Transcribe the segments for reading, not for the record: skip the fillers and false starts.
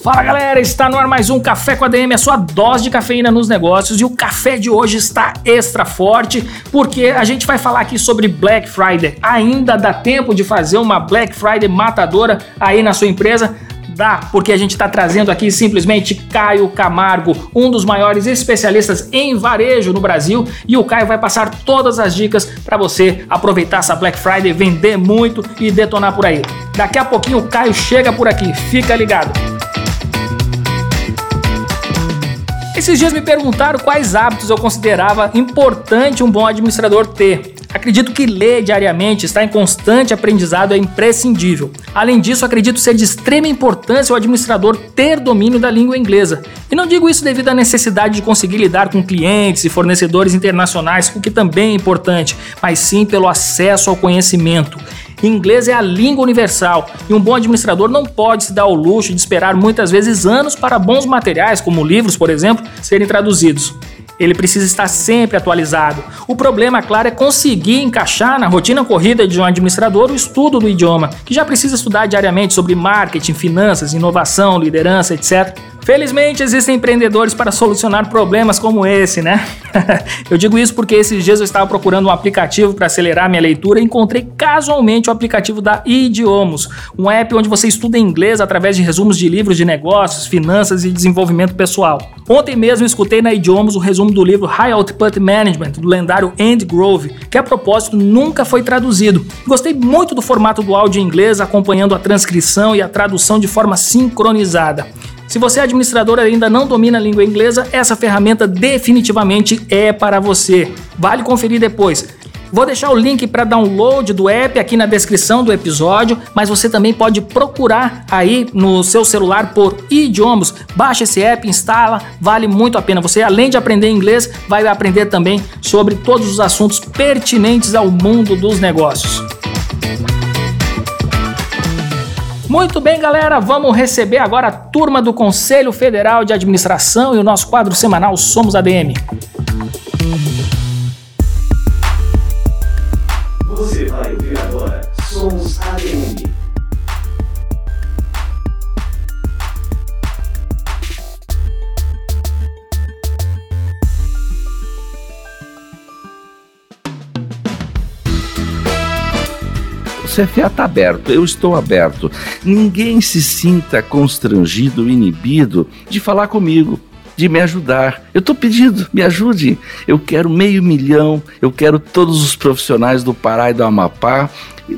Fala galera, está no ar mais um Café com ADM, a sua dose de cafeína nos negócios, e o café de hoje está extra forte porque a gente vai falar aqui sobre Black Friday. Ainda dá tempo de fazer uma Black Friday matadora aí na sua empresa? Dá, porque a gente está trazendo aqui simplesmente Caio Camargo, um dos maiores especialistas em varejo no Brasil, e o Caio vai passar todas as dicas para você aproveitar essa Black Friday, vender muito e detonar por aí. Daqui a pouquinho o Caio chega por aqui, fica ligado. Esses dias me perguntaram quais hábitos eu considerava importante um bom administrador ter. Acredito que ler diariamente, estar em constante aprendizado é imprescindível. Além disso, acredito ser de extrema importância o administrador ter domínio da língua inglesa. E não digo isso devido à necessidade de conseguir lidar com clientes e fornecedores internacionais, o que também é importante, mas sim pelo acesso ao conhecimento. Inglês é a língua universal e um bom administrador não pode se dar ao luxo de esperar muitas vezes anos para bons materiais, como livros, por exemplo, serem traduzidos. Ele precisa estar sempre atualizado. O problema, claro, é conseguir encaixar na rotina corrida de um administrador o estudo do idioma, que já precisa estudar diariamente sobre marketing, finanças, inovação, liderança, etc. Felizmente existem empreendedores para solucionar problemas como esse, né? Eu digo isso porque esses dias eu estava procurando um aplicativo para acelerar minha leitura e encontrei casualmente o aplicativo da Idiomus, um app onde você estuda inglês através de resumos de livros de negócios, finanças e desenvolvimento pessoal. Ontem mesmo eu escutei na Idiomus o resumo do livro High Output Management, do lendário Andy Grove, que a propósito nunca foi traduzido. Gostei muito do formato do áudio em inglês, acompanhando a transcrição e a tradução de forma sincronizada. Se você é administrador e ainda não domina a língua inglesa, essa ferramenta definitivamente é para você. Vale conferir depois. Vou deixar o link para download do app aqui na descrição do episódio, mas você também pode procurar aí no seu celular por Idiomus. Baixa esse app, instala, vale muito a pena. Você, além de aprender inglês, vai aprender também sobre todos os assuntos pertinentes ao mundo dos negócios. Muito bem, galera, vamos receber agora a turma do Conselho Federal de Administração e o nosso quadro semanal Somos ADM. Você vai ouvir agora Somos ADM. O CFA está aberto, eu estou aberto. Ninguém se sinta constrangido ou inibido de falar comigo, de me ajudar. Eu estou pedindo, me ajude. Eu quero 500 mil, eu quero todos os profissionais do Pará e do Amapá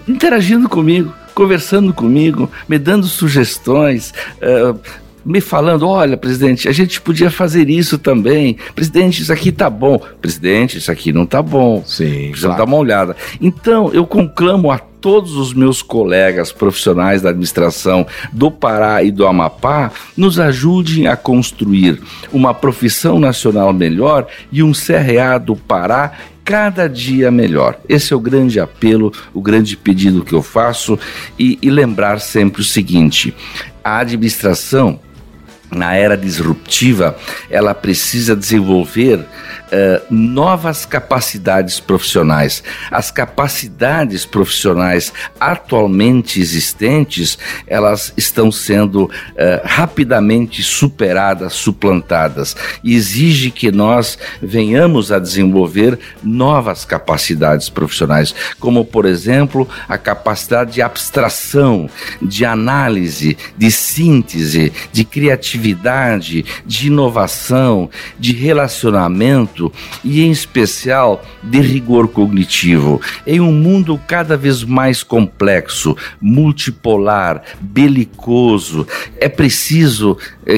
interagindo comigo, conversando comigo, me dando sugestões, me falando, olha, presidente, a gente podia fazer isso também. Presidente, isso aqui tá bom. Presidente, isso aqui não tá bom. Sim, precisa claro. Dar uma olhada. Então, eu conclamo a todos os meus colegas profissionais da administração do Pará e do Amapá nos ajudem a construir uma profissão nacional melhor e um CRA do Pará cada dia melhor. Esse é o grande apelo, o grande pedido que eu faço, e lembrar sempre o seguinte: a administração, na era disruptiva, ela precisa desenvolver novas capacidades profissionais. As capacidades profissionais atualmente existentes, elas estão sendo rapidamente superadas, suplantadas. E exige que nós venhamos a desenvolver novas capacidades profissionais, como, por exemplo, a capacidade de abstração, de análise, de síntese, de criatividade, de inovação, de relacionamento e, em especial, de rigor cognitivo. Em um mundo cada vez mais complexo, multipolar, belicoso, é preciso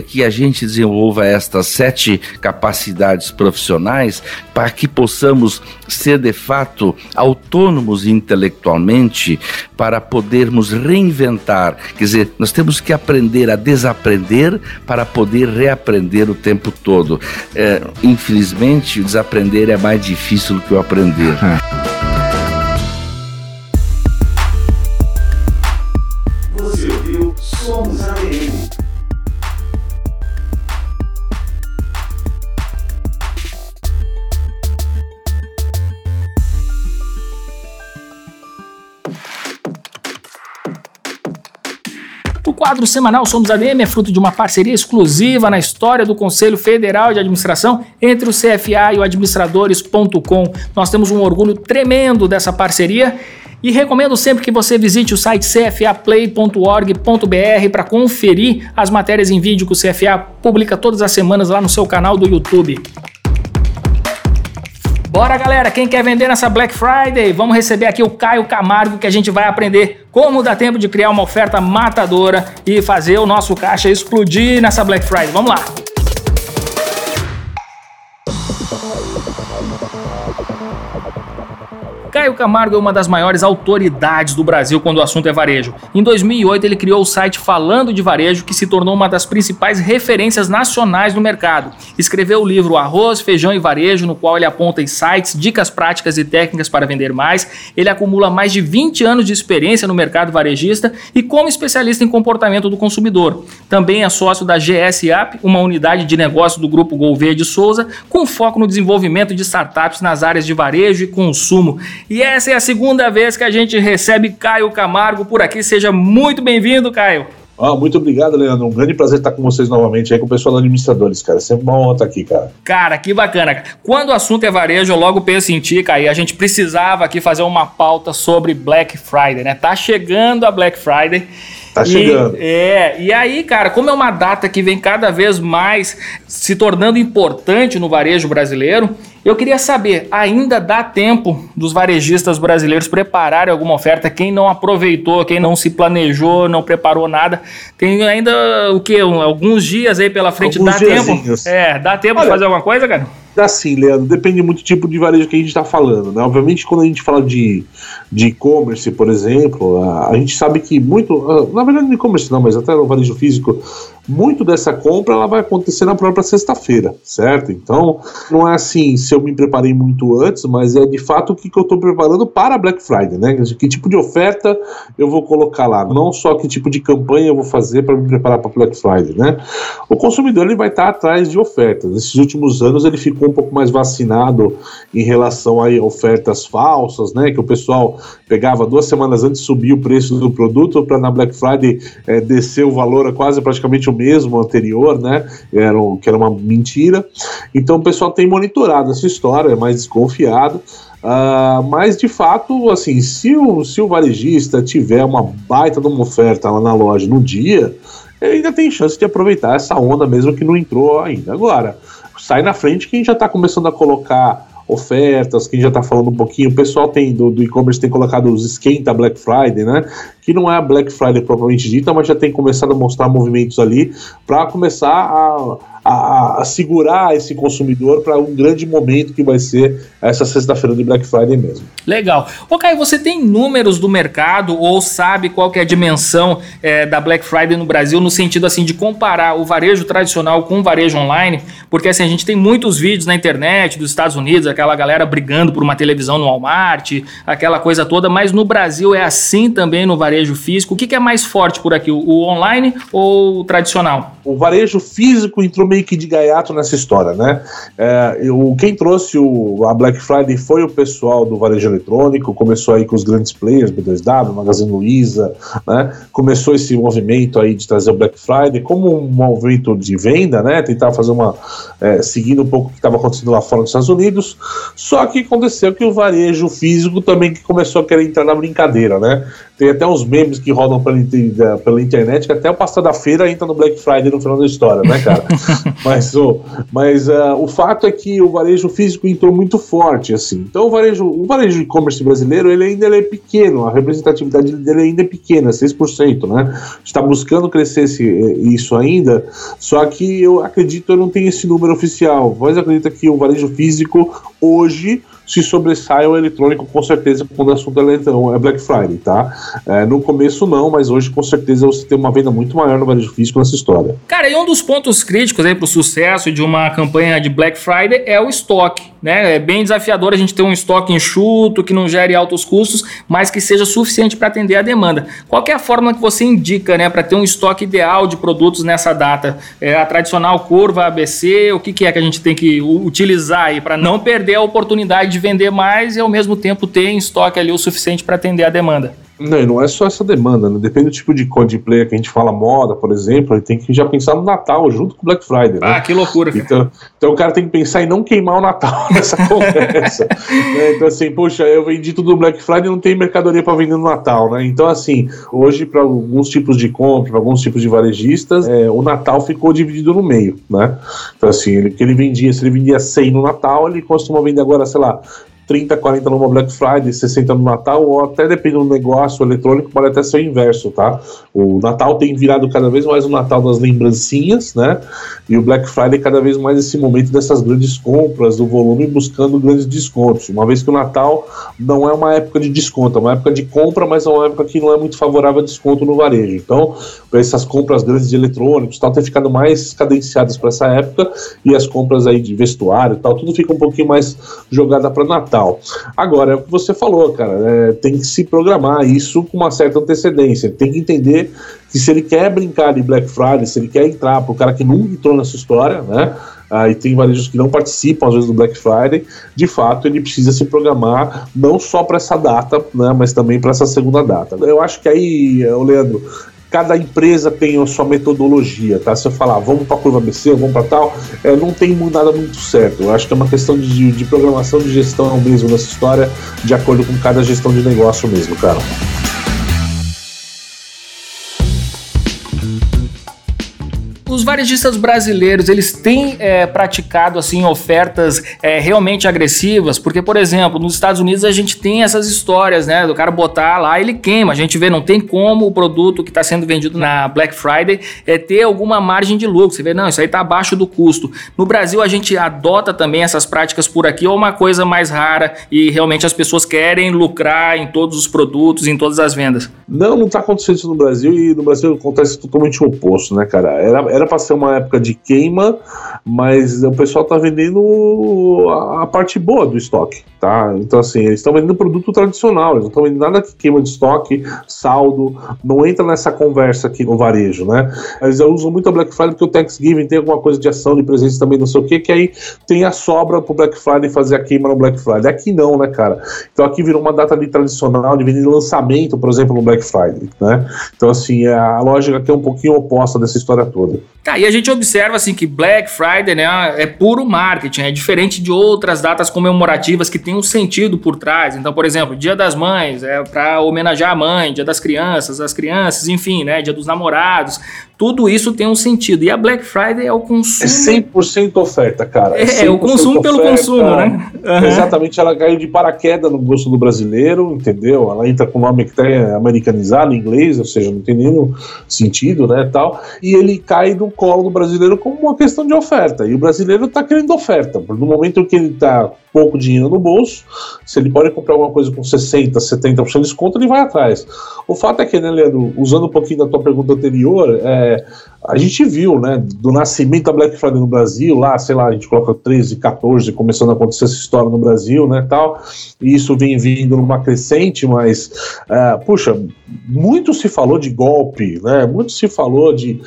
que a gente desenvolva estas 7 capacidades profissionais para que possamos ser, de fato, autônomos intelectualmente, para podermos reinventar. Quer dizer, nós temos que aprender a desaprender para poder reaprender o tempo todo. Infelizmente, o desaprender é mais difícil do que o aprender. Você ouviu? Somos a AMI. O quadro semanal Somos ADM é fruto de uma parceria exclusiva na história do Conselho Federal de Administração entre o CFA e o administradores.com. Nós temos um orgulho tremendo dessa parceria e recomendo sempre que você visite o site cfaplay.org.br para conferir as matérias em vídeo que o CFA publica todas as semanas lá no seu canal do YouTube. Bora, galera, quem quer vender nessa Black Friday? Vamos receber aqui o Caio Camargo, que a gente vai aprender como dá tempo de criar uma oferta matadora e fazer o nosso caixa explodir nessa Black Friday. Vamos lá! Caio Camargo é uma das maiores autoridades do Brasil quando o assunto é varejo. Em 2008, ele criou o site Falando de Varejo, que se tornou uma das principais referências nacionais no mercado. Escreveu o livro Arroz, Feijão e Varejo, no qual ele aponta insights, dicas práticas e técnicas para vender mais. Ele acumula mais de 20 anos de experiência no mercado varejista e como especialista em comportamento do consumidor. Também é sócio da GS App, uma unidade de negócio do grupo Gouveia de Souza, com foco no desenvolvimento de startups nas áreas de varejo e consumo. E essa é a segunda vez que a gente recebe Caio Camargo por aqui. Seja muito bem-vindo, Caio. Muito obrigado, Leandro. Um grande prazer estar com vocês novamente aí, com o pessoal do Administradores, cara. Sempre uma honra estar aqui, cara. Cara, que bacana. Quando o assunto é varejo, eu logo penso em ti, Caio. A gente precisava aqui fazer uma pauta sobre Black Friday, né? Tá chegando a Black Friday. Tá chegando. E aí, cara, como é uma data que vem cada vez mais se tornando importante no varejo brasileiro, eu queria saber, ainda dá tempo dos varejistas brasileiros prepararem alguma oferta? Quem não aproveitou, quem não se planejou, não preparou nada, tem ainda o quê? Alguns dias aí pela frente, alguns dá diazinhos. Tempo? Dá tempo de fazer alguma coisa, cara? Dá sim, Leandro. Depende muito do tipo de varejo que a gente está falando, né? Obviamente, quando a gente fala de e-commerce, por exemplo, a gente sabe que muito... Na verdade, no e-commerce não, mas até no varejo físico, muito dessa compra ela vai acontecer na própria sexta-feira, certo? Então, não é assim se eu me preparei muito antes, mas é de fato o que eu estou preparando para a Black Friday, né? Que tipo de oferta eu vou colocar lá, não só que tipo de campanha eu vou fazer para me preparar para a Black Friday, né? O consumidor ele vai estar atrás de ofertas. Nesses últimos anos ele ficou um pouco mais vacinado em relação a ofertas falsas, né? Que o pessoal pegava 2 semanas antes, subia o preço do produto para na Black Friday descer o valor a quase praticamente o mesmo anterior, né? Que era uma mentira. Então o pessoal tem monitorado essa história, é mais desconfiado. Mas de fato, assim, se o varejista tiver uma baita de uma oferta lá na loja no dia, ele ainda tem chance de aproveitar essa onda mesmo que não entrou ainda. Agora, sai na frente quem já está começando a colocar ofertas, quem já está falando um pouquinho. O pessoal tem do e-commerce tem colocado os esquenta Black Friday, né? Que não é a Black Friday propriamente dita, mas já tem começado a mostrar movimentos ali para começar a segurar esse consumidor para um grande momento que vai ser essa sexta-feira de Black Friday mesmo. Legal. Ô Caio, você tem números do mercado ou sabe qual que é a dimensão da Black Friday no Brasil no sentido assim de comparar o varejo tradicional com o varejo online? Porque assim, a gente tem muitos vídeos na internet dos Estados Unidos, aquela galera brigando por uma televisão no Walmart, aquela coisa toda, mas no Brasil é assim também no varejo físico. O que é mais forte por aqui, o online ou o tradicional? O varejo físico entrou meio que de gaiato nessa história, né? Quem trouxe a Black Friday foi o pessoal do varejo eletrônico, começou aí com os grandes players, B2W, Magazine Luiza, né? Começou esse movimento aí de trazer o Black Friday como um movimento de venda, né? Tentar fazer seguindo um pouco o que estava acontecendo lá fora nos Estados Unidos, só que aconteceu que o varejo físico também que começou a querer entrar na brincadeira, né? Tem até uns memes que rodam pela internet que até o pastor da feira entra no Black Friday no final da história, né, cara? Mas o fato é que o varejo físico entrou muito forte, assim. Então o varejo e-commerce brasileiro, ele ainda é pequeno, a representatividade dele ainda é pequena, 6%, né? A gente está buscando crescer isso ainda, só que eu acredito, eu não tenho esse número oficial, mas acredito que o varejo físico hoje se sobressai ao eletrônico, com certeza, quando o assunto é Black Friday, tá? É, no começo não, mas hoje com certeza você tem uma venda muito maior no varejo físico nessa história. Cara, e um dos pontos críticos aí pro sucesso de uma campanha de Black Friday é o estoque, né? É bem desafiador a gente ter um estoque enxuto, que não gere altos custos, mas que seja suficiente para atender a demanda. Qual que é a forma que você indica, né, para ter um estoque ideal de produtos nessa data? É a tradicional curva ABC, o que é que a gente tem que utilizar aí para não perder a oportunidade de vender mais e ao mesmo tempo ter em estoque ali o suficiente para atender a demanda? Não é só essa demanda, né? Depende do tipo de cosplay que a gente fala, moda, por exemplo, ele tem que já pensar no Natal junto com o Black Friday, né? Ah, que loucura, cara. Então o cara tem que pensar em não queimar o Natal nessa conversa. Né? Então assim, poxa, eu vendi tudo no Black Friday e não tem mercadoria para vender no Natal, né? Então assim, hoje para alguns tipos de compra, para alguns tipos de varejistas, o Natal ficou dividido no meio, né? Então assim, se ele vendia 100 no Natal, ele costuma vender agora, sei lá, 30, 40 numa Black Friday, 60 no Natal, ou até depende do negócio eletrônico, pode até ser o inverso, tá? O Natal tem virado cada vez mais o Natal das lembrancinhas, né? E o Black Friday cada vez mais esse momento dessas grandes compras, do volume buscando grandes descontos, uma vez que o Natal não é uma época de desconto, é uma época de compra, mas é uma época que não é muito favorável a desconto no varejo. Então, essas compras grandes de eletrônicos, tal, tem ficado mais cadenciadas para essa época, e as compras aí de vestuário, tal, tudo fica um pouquinho mais jogada para Natal. Agora, é o que você falou, cara, tem que se programar isso com uma certa antecedência, tem que entender que se ele quer brincar de Black Friday, se ele quer entrar pro cara que nunca entrou nessa história, né? E tem varejos que não participam às vezes do Black Friday, de fato ele precisa se programar não só para essa data, né, mas também para essa segunda data. Eu acho que aí, Leandro, cada empresa tem a sua metodologia, tá? Se eu falar, vamos para a curva ABC, vamos para tal, não tem nada muito certo. Eu acho que é uma questão de programação, de gestão mesmo nessa história, de acordo com cada gestão de negócio mesmo, cara. Os varejistas brasileiros, eles têm praticado assim, ofertas realmente agressivas, porque, por exemplo, nos Estados Unidos a gente tem essas histórias, né, do cara botar lá e ele queima, a gente vê, não tem como o produto que está sendo vendido na Black Friday ter alguma margem de lucro, você vê, não, isso aí está abaixo do custo. No Brasil a gente adota também essas práticas por aqui, ou uma coisa mais rara e realmente as pessoas querem lucrar em todos os produtos, em todas as vendas? Não está acontecendo isso no Brasil, e no Brasil acontece totalmente o oposto, né, cara? Era para ser uma época de queima, mas o pessoal tá vendendo a parte boa do estoque, tá? Então assim, eles estão vendendo produto tradicional, eles não estão vendendo nada que queima de estoque, saldo, não entra nessa conversa aqui no varejo, né? Eles usam muito a Black Friday porque o Thanksgiving tem alguma coisa de ação, de presente também, não sei o que aí tem a sobra pro Black Friday fazer a queima no Black Friday. Aqui não, né, cara? Então aqui virou uma data de tradicional, de vender lançamento, por exemplo, no Black Friday, né? Então assim, a lógica aqui é um pouquinho oposta dessa história toda. Tá, e a gente observa assim que Black Friday, né, é puro marketing, é diferente de outras datas comemorativas que tem um sentido por trás. Então, por exemplo, Dia das Mães é para homenagear a mãe, Dia das Crianças, enfim, né, Dia dos Namorados. Tudo isso tem um sentido. E a Black Friday é o consumo... É 100% oferta, cara. É o consumo oferta, pelo consumo, né? Uhum. Exatamente, ela caiu de paraquedas no gosto do brasileiro, entendeu? Ela entra com o nome que é americanizado, em inglês, ou seja, não tem nenhum sentido, né, tal. E ele cai do colo do brasileiro como uma questão de oferta. E o brasileiro tá querendo oferta. No momento que ele tá pouco dinheiro no bolso, se ele pode comprar alguma coisa com 60%, 70% de desconto, ele vai atrás. O fato é que, né, Leandro, usando um pouquinho da tua pergunta anterior, a gente viu, né, do nascimento da Black Friday no Brasil, lá, sei lá, a gente coloca 13, 14, começando a acontecer essa história no Brasil, né, tal, e isso vem vindo numa crescente, mas, muito se falou de golpe, né, muito se falou de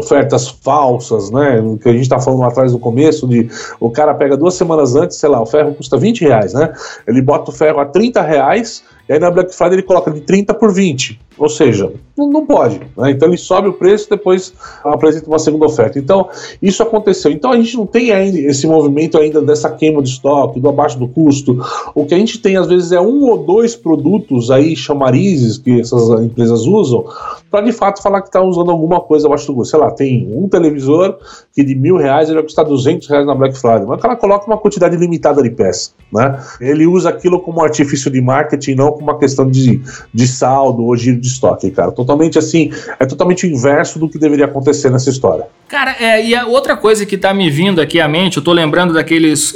ofertas falsas, né, que a gente tá falando lá atrás no começo, de o cara pega 2 semanas antes, sei lá, o ferro custa R$20, né? Ele bota o ferro a R$30, e aí na Black Friday ele coloca de 30 por 20. Ou seja, não pode, né? Então ele sobe o preço e depois apresenta uma segunda oferta. Então, isso aconteceu. Então a gente não tem ainda esse movimento ainda dessa queima de estoque, do abaixo do custo. O que a gente tem às vezes é 1 ou 2 produtos aí, chamarizes, que essas empresas usam, para de fato falar que está usando alguma coisa abaixo do custo. Sei lá, tem um televisor que de R$1.000 ele vai custar R$200 na Black Friday. Mas o cara coloca uma quantidade limitada de peças, né? Ele usa aquilo como artifício de marketing, não como uma questão de saldo ou giro de estoque, cara. Totalmente assim, é totalmente o inverso do que deveria acontecer nessa história. Cara, e a outra coisa que está me vindo aqui à mente, eu estou lembrando daqueles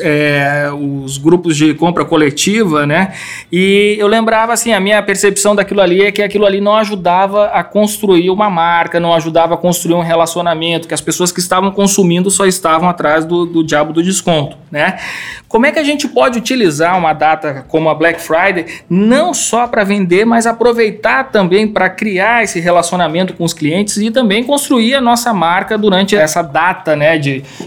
os grupos de compra coletiva, né? E eu lembrava assim, a minha percepção daquilo ali é que aquilo ali não ajudava a construir uma marca, não ajudava a construir um relacionamento, que as pessoas que estavam consumindo só estavam atrás do diabo do desconto, né? Como é que a gente pode utilizar uma data como a Black Friday, não só para vender, mas aproveitar também para criar esse relacionamento com os clientes e também construir a nossa marca durante essa data, né,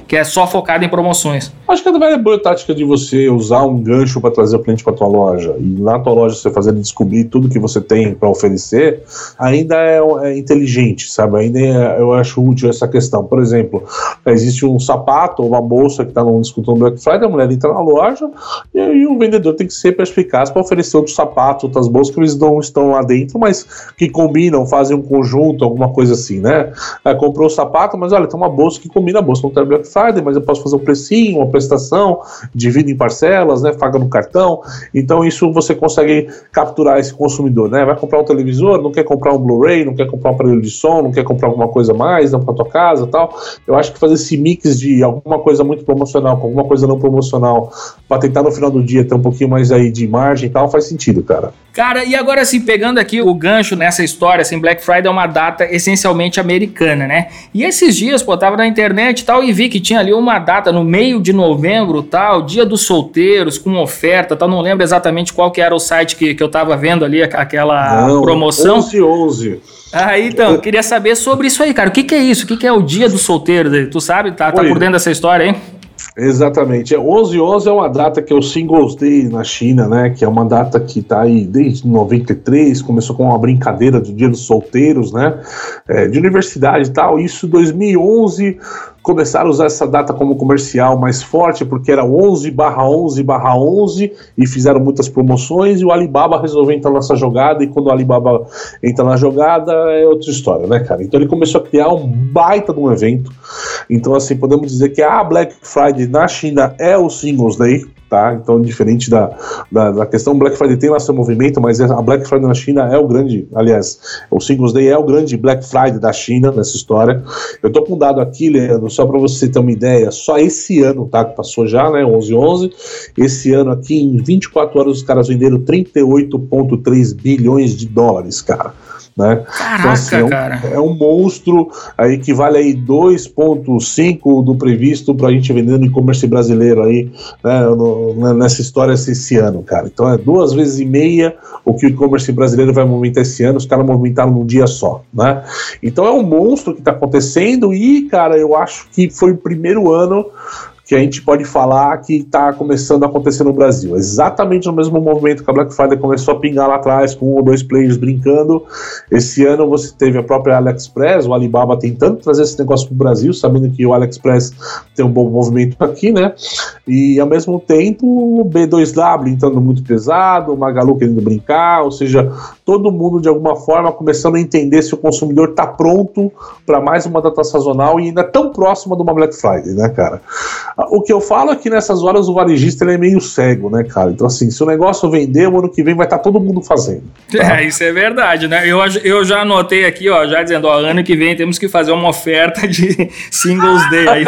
que é só focada em promoções? Acho que é a boa tática de você usar um gancho para trazer o cliente para tua loja e na tua loja você fazer ele descobrir tudo que você tem para oferecer, ainda é inteligente, sabe? Ainda eu acho útil essa questão. Por exemplo, existe um sapato ou uma bolsa que está num desconto no Black Friday, a mulher entra na loja e o vendedor tem que ser perspicaz para oferecer outros sapatos, outras bolsas que eles não estão lá dentro, mas que combinam, fazem um conjunto, alguma coisa assim, né? Comprou o sapato, mas olha, tem uma bolsa que combina a bolsa, não tem Black Friday, mas eu posso fazer um precinho, uma prestação, divido em parcelas, né, paga no cartão. Então isso você consegue capturar esse consumidor, né? Vai comprar um televisor, não quer comprar um Blu-ray, não quer comprar um aparelho de som, não quer comprar alguma coisa mais, não, para tua casa e tal. Eu acho que fazer esse mix de alguma coisa muito promocional com alguma coisa não promocional, para tentar no final do dia ter um pouquinho mais aí de margem e tal, faz sentido, cara. Cara, e agora assim, pegando aqui o gancho nessa história, assim, Black Friday é uma data essencialmente americana, né? E esses dias, pô, tava na internet e tal, e vi que tinha ali uma data no meio de novembro, tal, dia dos solteiros, com oferta, tal, não lembro exatamente qual que era o site que eu tava vendo ali, aquela promoção. 11/11. Ah, então, queria saber sobre isso aí, cara, o que é isso? O que é o dia dos solteiros? Tu sabe, tá por dentro dessa história, hein? Exatamente, 11/11 é uma data que é o Singles Day na China, né, que é uma data que está aí desde 93, começou com uma brincadeira do Dia dos Solteiros, né, de universidade e tal, isso em 2011... começaram a usar essa data como comercial mais forte, porque era 11/11/11 e fizeram muitas promoções, e o Alibaba resolveu entrar nessa jogada, e quando o Alibaba entra na jogada é outra história, né, cara? Então ele começou a criar um baita de um evento. Então assim, podemos dizer que a Black Friday na China é o Singles Day, tá? Então, diferente da questão, Black Friday tem lá seu movimento, mas a Black Friday na China é o grande, aliás, o Singles Day é o grande Black Friday da China nessa história. Eu tô com um dado aqui, Leandro, só para você ter uma ideia, só esse ano, tá, que passou já, né, 11/11, esse ano aqui, em 24 horas, os caras venderam 38,3 bilhões de dólares, cara. Né? Caraca, então, assim, cara. É um monstro aí que vale aí 2,5 do previsto pra gente vender no e-commerce brasileiro aí, né, nessa história esse ano, cara. Então é 2,5 vezes o que o e-commerce brasileiro vai movimentar esse ano, os caras movimentaram num dia só, né? Então é um monstro que tá acontecendo e, cara, eu acho que foi o primeiro ano que a gente pode falar que está começando a acontecer no Brasil. Exatamente no mesmo movimento que a Black Friday começou a pingar lá atrás, com um ou dois players brincando. Esse ano você teve a própria AliExpress, o Alibaba tentando trazer esse negócio para o Brasil, sabendo que o AliExpress tem um bom movimento aqui, né? E ao mesmo tempo o B2W entrando muito pesado, o Magalu querendo brincar, ou seja, todo mundo de alguma forma começando a entender se o consumidor está pronto para mais uma data sazonal e ainda tão próxima de uma Black Friday, né, cara? O que eu falo é que nessas horas o varejista ele é meio cego, né, cara? Então, assim, se o negócio vender, o ano que vem vai estar todo mundo fazendo. Tá? Isso é verdade, né? Eu já anotei aqui, ó, já dizendo, ó, ano que vem temos que fazer uma oferta de Singles Day. Aí.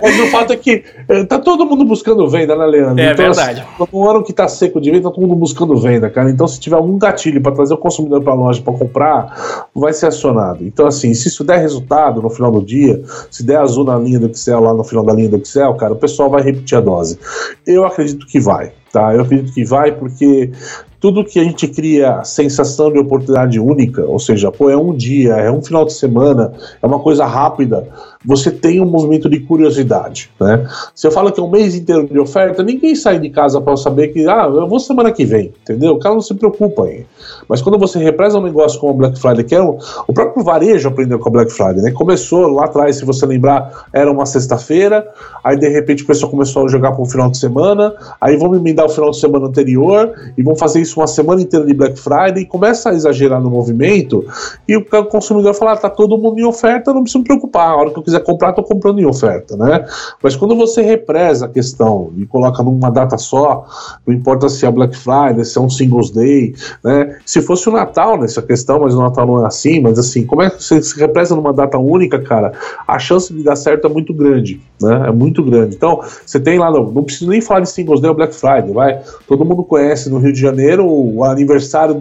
Mas o fato é que tá todo mundo buscando venda, né, Leandro? É então, verdade. Assim, no ano que tá seco de venda, tá todo mundo buscando venda, cara. Então, se tiver algum gatilho para trazer o consumidor para a loja para comprar, vai ser acionado. Então, assim, se isso der resultado no final do dia, se der azul na linha do Excel, lá no final da linha do Excel, cara, o pessoal vai repetir a dose. Eu acredito que vai, tá? Eu acredito que vai porque tudo que a gente cria sensação de oportunidade única, ou seja, pô, é um dia, é um final de semana, é uma coisa rápida, você tem um movimento de curiosidade, né? Se eu falo que é um mês inteiro de oferta, ninguém sai de casa para saber que, eu vou semana que vem, entendeu? O cara não se preocupa aí. Mas quando você represa um negócio como a Black Friday, que é o próprio varejo aprendeu com a Black Friday, né? Começou lá atrás, se você lembrar, era uma sexta-feira, aí de repente o pessoal começou a jogar para o final de semana, aí vão emendar o final de semana anterior e vão fazer isso isso, uma semana inteira de Black Friday, e começa a exagerar no movimento, e o consumidor vai falar, ah, tá todo mundo em oferta, não preciso me preocupar, a hora que eu quiser comprar, tô comprando em oferta, né? Mas quando você represa a questão e coloca numa data só, não importa se é Black Friday, se é um Singles Day, né? Se fosse o Natal nessa questão, mas o Natal não é assim, mas assim, como é que você se represa numa data única, cara? A chance de dar certo é muito grande, né? É muito grande. Então, você tem lá, não preciso nem falar de Singles Day ou Black Friday, vai. Todo mundo conhece no Rio de Janeiro o aniversário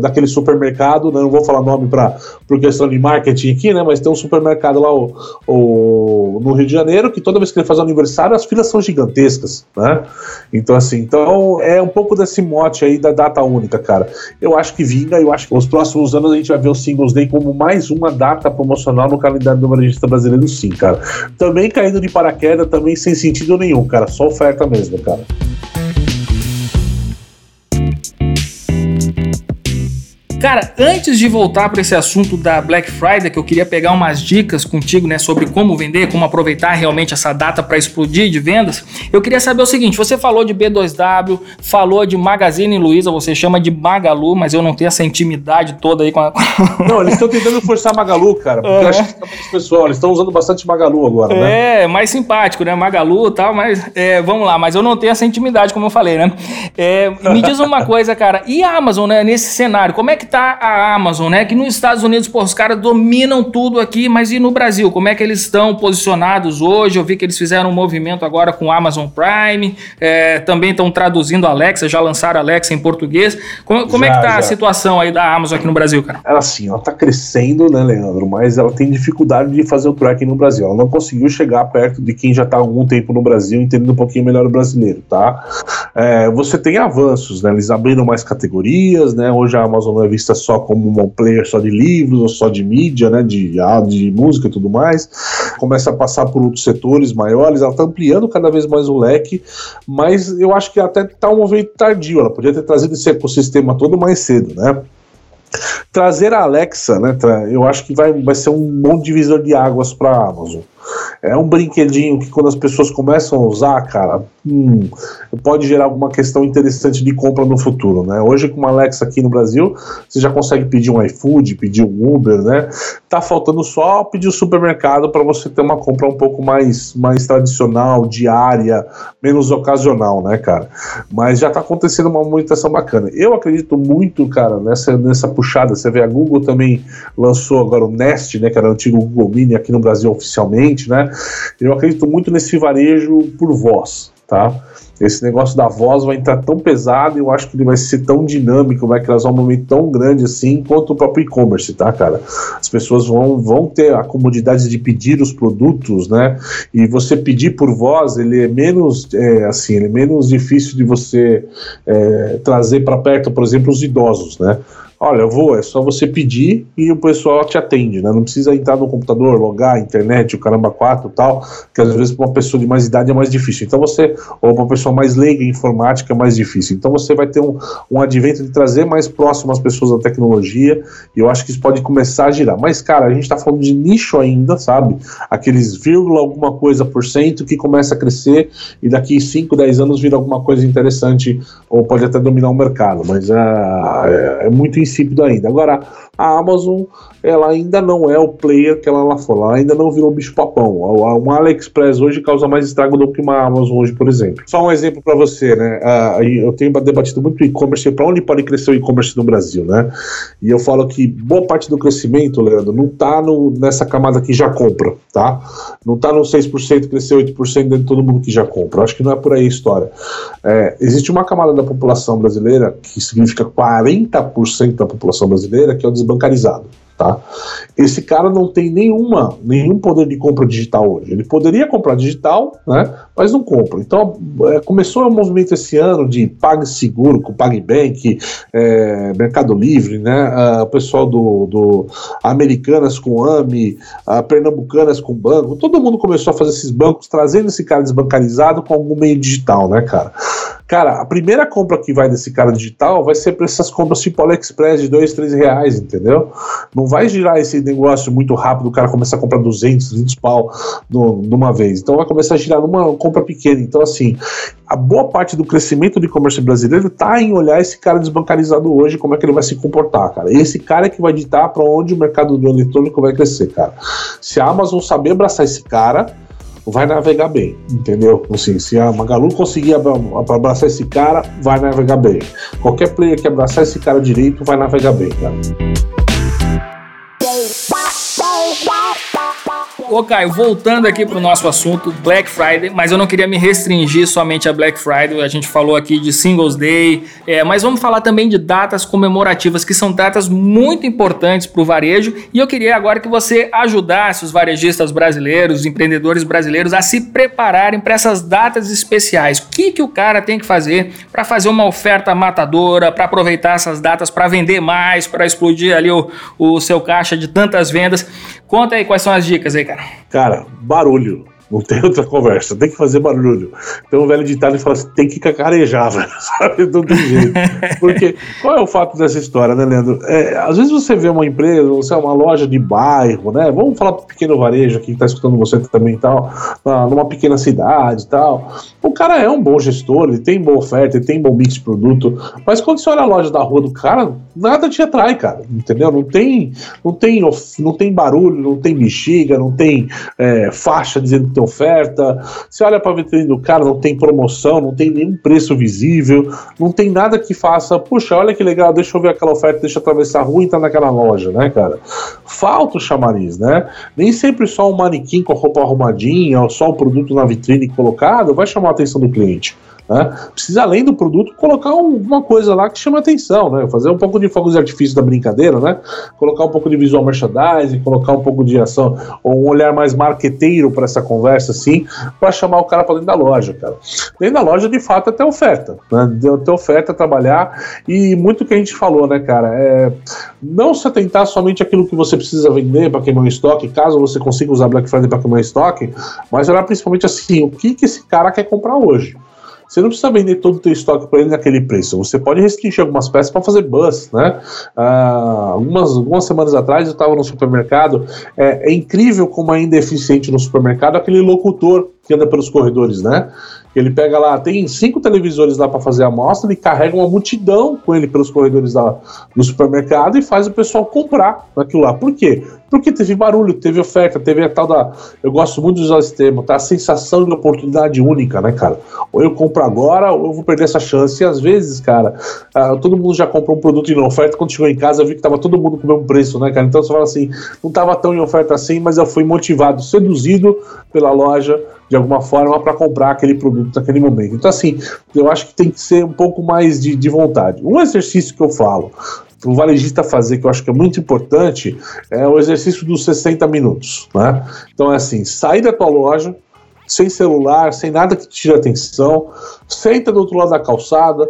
daquele supermercado, né? Não vou falar nome por questão de marketing aqui, né? Mas tem um supermercado lá no Rio de Janeiro que toda vez que ele faz o aniversário, as filas são gigantescas, né? Então, assim, é um pouco desse mote aí da data única, cara. Eu acho que vinga, eu acho que nos próximos anos a gente vai ver o Singles Day como mais uma data promocional no calendário do varejista brasileiro, sim, cara. Também caindo de paraquedas, também sem sentido nenhum, cara. Só oferta mesmo, cara. Cara, antes de voltar para esse assunto da Black Friday, que eu queria pegar umas dicas contigo, né, sobre como vender, como aproveitar realmente essa data para explodir de vendas, eu queria saber o seguinte, você falou de B2W, falou de Magazine Luiza, você chama de Magalu, mas eu não tenho essa intimidade toda aí com a... Não, eles estão tentando forçar Magalu, cara, porque eu acho que tá muito pessoal, eles estão usando bastante Magalu agora, né? É, mais simpático, né, Magalu e tal, mas vamos lá, mas eu não tenho essa intimidade, como eu falei, né? Me diz uma coisa, cara, e a Amazon, né, nesse cenário, como é que tá a Amazon, né? Que nos Estados Unidos, pô, os caras dominam tudo aqui, mas e no Brasil? Como é que eles estão posicionados hoje? Eu vi que eles fizeram um movimento agora com o Amazon Prime, também estão traduzindo a Alexa, já lançaram a Alexa em português. Como é que tá a situação aí da Amazon aqui no Brasil, cara? Ela sim, ela tá crescendo, né, Leandro? Mas ela tem dificuldade de fazer o tracking no Brasil. Ela não conseguiu chegar perto de quem já tá há algum tempo no Brasil, entendendo um pouquinho melhor o brasileiro, tá? Você tem avanços, né? Eles abriram mais categorias, né? Hoje a Amazon não é vista só como um player só de livros ou só de mídia, né, de música e tudo mais, começa a passar por outros setores maiores, ela está ampliando cada vez mais o leque, mas eu acho que até está um movimento tardio, ela podia ter trazido esse ecossistema todo mais cedo, né. Trazer a Alexa, né, eu acho que vai ser um bom divisor de águas para a Amazon. É um brinquedinho que quando as pessoas começam a usar, cara, pode gerar alguma questão interessante de compra no futuro, né? Hoje com uma Alexa aqui no Brasil, você já consegue pedir um iFood, pedir um Uber, né? Tá faltando só pedir o supermercado para você ter uma compra um pouco mais tradicional, diária, menos ocasional, né, cara? Mas já tá acontecendo uma movimentação bacana. Eu acredito muito, cara, nessa puxada. Você vê, a Google também lançou agora o Nest, né, que era o antigo Google Mini aqui no Brasil oficialmente, né? Eu acredito muito nesse varejo por voz, tá? Esse negócio da voz vai entrar tão pesado, eu acho que ele vai ser tão dinâmico, vai causar um momento tão grande assim, quanto o próprio e-commerce, tá, cara? As pessoas vão ter a comodidade de pedir os produtos, né? E você pedir por voz, ele é menos, ele é menos difícil de você trazer para perto, por exemplo, os idosos, né? Olha, é só você pedir e o pessoal te atende, né? Não precisa entrar no computador, logar, internet, o caramba 4 e tal, que às vezes para uma pessoa de mais idade é mais difícil. Então ou para uma pessoa mais leiga em informática é mais difícil. Então você vai ter um advento de trazer mais próximo as pessoas da tecnologia, e eu acho que isso pode começar a girar. Mas, cara, a gente está falando de nicho ainda, sabe? Aqueles vírgula alguma coisa por cento que começa a crescer e daqui 5, 10 anos vira alguma coisa interessante ou pode até dominar o mercado, mas é muito insípido ainda. Agora, a Amazon, ela ainda não é o player que ela lá foi, ela ainda não virou bicho papão. Uma AliExpress hoje causa mais estrago do que uma Amazon hoje, por exemplo. Só um exemplo para você, né? Eu tenho debatido muito e-commerce, para onde pode crescer o e-commerce no Brasil, né? E eu falo que boa parte do crescimento, Leandro, não tá nessa camada que já compra, tá? Não tá no 6%, cresceu 8% dentro de todo mundo que já compra. Acho que não é por aí a história. Existe uma camada da população brasileira, que significa 40% da população brasileira, que é o desbancarizado, tá? Esse cara não tem nenhum poder de compra digital hoje. Ele poderia comprar digital, né, mas não compra. Então começou um movimento esse ano de PagSeguro, com PagBank, Mercado Livre, né, o pessoal do Americanas com AMI, Pernambucanas com banco, todo mundo começou a fazer esses bancos, trazendo esse cara desbancarizado com algum meio digital, né, cara? Cara, a primeira compra que vai desse cara digital vai ser para essas compras tipo AliExpress de 2, 3 reais, entendeu? Não vai girar esse negócio muito rápido, o cara começar a comprar 200, 300 pau numa vez. Então vai começar a girar numa compra pequena. Então, assim, a boa parte do crescimento do e-commerce brasileiro está em olhar esse cara desbancarizado hoje, como é que ele vai se comportar, cara. Esse cara é que vai ditar para onde o mercado do eletrônico vai crescer, cara. Se a Amazon saber abraçar esse cara, vai navegar bem, entendeu? Assim, se a Magalu conseguir abraçar esse cara, vai navegar bem. Qualquer player que abraçar esse cara direito, vai navegar bem, cara. Ô Caio, voltando aqui pro nosso assunto, Black Friday, mas eu não queria me restringir somente a Black Friday, a gente falou aqui de Singles Day, mas vamos falar também de datas comemorativas, que são datas muito importantes pro varejo, e eu queria agora que você ajudasse os varejistas brasileiros, os empreendedores brasileiros a se prepararem para essas datas especiais. O que o cara tem que fazer para fazer uma oferta matadora, para aproveitar essas datas, para vender mais, para explodir ali o seu caixa de tantas vendas? Conta aí quais são as dicas aí, cara. Cara, barulho. Não tem outra conversa, tem que fazer barulho. Então o velho ditado ele fala assim, tem que cacarejar, velho, sabe? Não tem jeito. Porque qual é o fato dessa história, né, Leandro? Às vezes você vê uma empresa, você é uma loja de bairro, né? Vamos falar pro pequeno varejo aqui que tá escutando você também e tal, numa pequena cidade e tal. O cara é um bom gestor, ele tem boa oferta, ele tem bom mix de produto, mas quando você olha a loja da rua do cara, nada te atrai, cara, entendeu? Não tem barulho, não tem bexiga, não tem faixa dizendo oferta, você olha para a vitrine do cara, não tem promoção, não tem nenhum preço visível, não tem nada que faça, puxa, olha que legal, deixa eu ver aquela oferta, deixa eu atravessar a rua e entrar naquela loja, né, cara? Falta o chamariz, né? Nem sempre só um manequim com a roupa arrumadinha, ou só o produto na vitrine colocado vai chamar a atenção do cliente. Né? Precisa, além do produto, colocar uma coisa lá que chama atenção, né? Fazer um pouco de fogos de artifício da brincadeira, né? Colocar um pouco de visual merchandising, colocar um pouco de ação, ou um olhar mais marqueteiro para essa conversa, assim, para chamar o cara para dentro da loja, cara. Dentro da loja, de fato, até oferta, né? Até oferta, trabalhar, e muito que a gente falou, né, cara? Não se atentar somente aquilo que você precisa vender para queimar estoque, caso você consiga usar Black Friday para queimar estoque, mas olhar principalmente assim, o que esse cara quer comprar hoje. Você não precisa vender todo o teu estoque para ele naquele preço. Você pode restringir algumas peças para fazer buzz, né? Algumas semanas atrás eu estava no supermercado. É incrível como ainda é eficiente no supermercado aquele locutor que anda pelos corredores, né? Ele pega lá, tem 5 televisores lá para fazer a amostra, ele carrega uma multidão com ele pelos corredores do supermercado e faz o pessoal comprar naquilo lá. Por quê? Porque teve barulho, teve oferta, teve a tal da... Eu gosto muito de usar esse termo, tá? A sensação de oportunidade única, né, cara? Ou eu compro agora, ou eu vou perder essa chance. E às vezes, cara, todo mundo já comprou um produto em oferta, quando chegou em casa eu vi que tava todo mundo com o mesmo preço, né, cara? Então você fala assim, não tava tão em oferta assim, mas eu fui motivado, seduzido pela loja, de alguma forma, para comprar aquele produto naquele momento. Então, assim, eu acho que tem que ser um pouco mais de vontade. Um exercício que eu falo para o varejista fazer, que eu acho que é muito importante, é o exercício dos 60 minutos, né? Então, é assim, sair da tua loja, sem celular, sem nada que te tire atenção, senta do outro lado da calçada,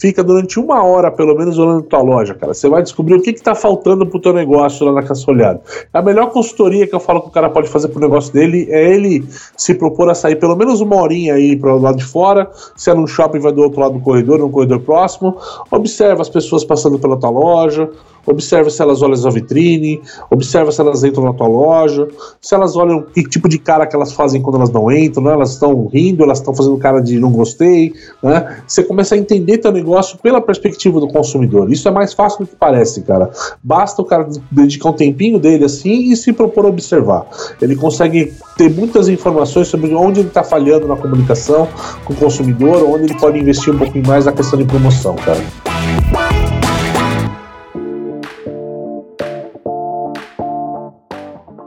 fica durante 1 hora, pelo menos, olhando tua loja, cara. Você vai descobrir o que está faltando pro teu negócio lá na caça olhada. A melhor consultoria que eu falo que o cara pode fazer pro negócio dele é ele se propor a sair pelo menos 1 horinha aí pro lado de fora. Se é num shopping, vai do outro lado do corredor, num corredor próximo. Observa as pessoas passando pela tua loja, observa se elas olham a vitrine, observa se elas entram na tua loja, se elas olham que tipo de cara que elas fazem quando elas não entram, né? Elas estão rindo, elas estão fazendo cara de não gostei, né? Você começa a entender teu negócio pela perspectiva do consumidor. Isso é mais fácil do que parece, cara. Basta o cara dedicar um tempinho dele assim e se propor a observar. Ele consegue ter muitas informações sobre onde ele está falhando na comunicação com o consumidor, onde ele pode investir um pouquinho mais na questão de promoção, cara.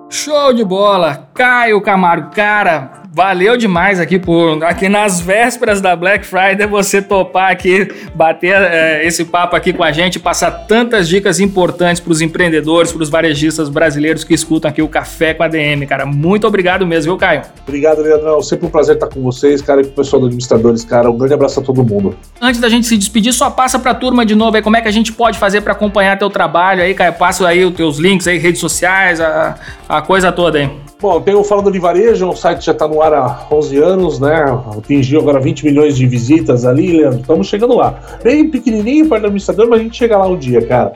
Show de bola, Caio Camargo, cara, valeu demais aqui por aqui nas vésperas da Black Friday você topar aqui, bater esse papo aqui com a gente, passar tantas dicas importantes para os empreendedores, para os varejistas brasileiros que escutam aqui o Café com a DM, cara, muito obrigado mesmo, viu, Caio? Obrigado, Leandrão, sempre um prazer estar com vocês, cara, e pro pessoal do Administradores, cara, um grande abraço a todo mundo. Antes da gente se despedir, só passa pra turma de novo aí, como é que a gente pode fazer para acompanhar teu trabalho aí, Caio, passa aí os teus links aí, redes sociais, a coisa toda, hein? Bom, tem o Falando de Varejo, um site que já está no ar há 11 anos, né? Atingiu agora 20 milhões de visitas ali, Leandro. Estamos chegando lá. Bem pequenininho para o administrador, mas a gente chega lá um dia, cara.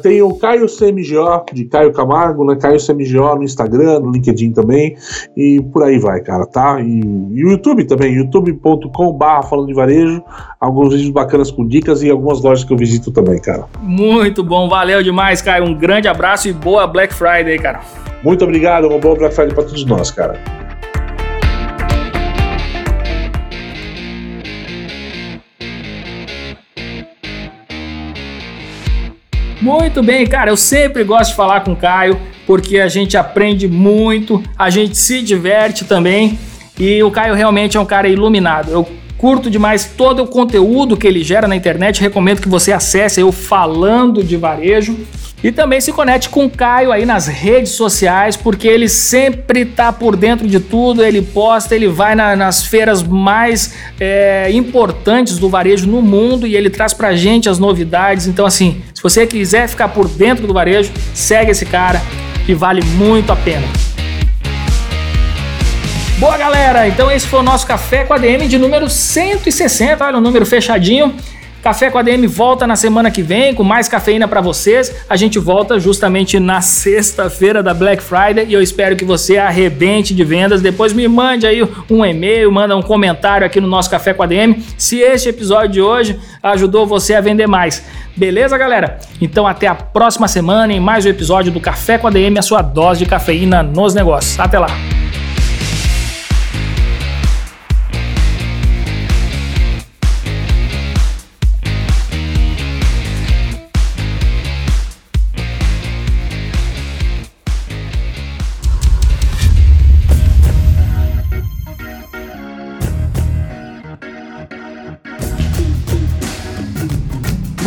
Tem o Caio CMGO, de Caio Camargo, né? Caio CMGO no Instagram, no LinkedIn também. E por aí vai, cara, tá? E o YouTube também, youtube.com/Falando de Varejo. Alguns vídeos bacanas com dicas e algumas lojas que eu visito também, cara. Muito bom, valeu demais, Caio. Um grande abraço e boa Black Friday, cara. Muito obrigado, uma boa Black Friday para todos nós, cara. Muito bem, cara, eu sempre gosto de falar com o Caio, porque a gente aprende muito, a gente se diverte também, e o Caio realmente é um cara iluminado. Eu curto demais todo o conteúdo que ele gera na internet, recomendo que você acesse o Falando de Varejo. E também se conecte com o Caio aí nas redes sociais, porque ele sempre tá por dentro de tudo, ele posta, ele vai nas feiras mais importantes do varejo no mundo e ele traz pra gente as novidades. Então assim, se você quiser ficar por dentro do varejo, segue esse cara que vale muito a pena. Boa, galera! Então esse foi o nosso Café com a DM de número 160, olha, um número fechadinho. Café com a DM volta na semana que vem com mais cafeína para vocês. A gente volta justamente na sexta-feira da Black Friday e eu espero que você arrebente de vendas. Depois me mande aí um e-mail, manda um comentário aqui no nosso Café com a DM se este episódio de hoje ajudou você a vender mais. Beleza, galera? Então até a próxima semana em mais um episódio do Café com a DM, a sua dose de cafeína nos negócios. Até lá!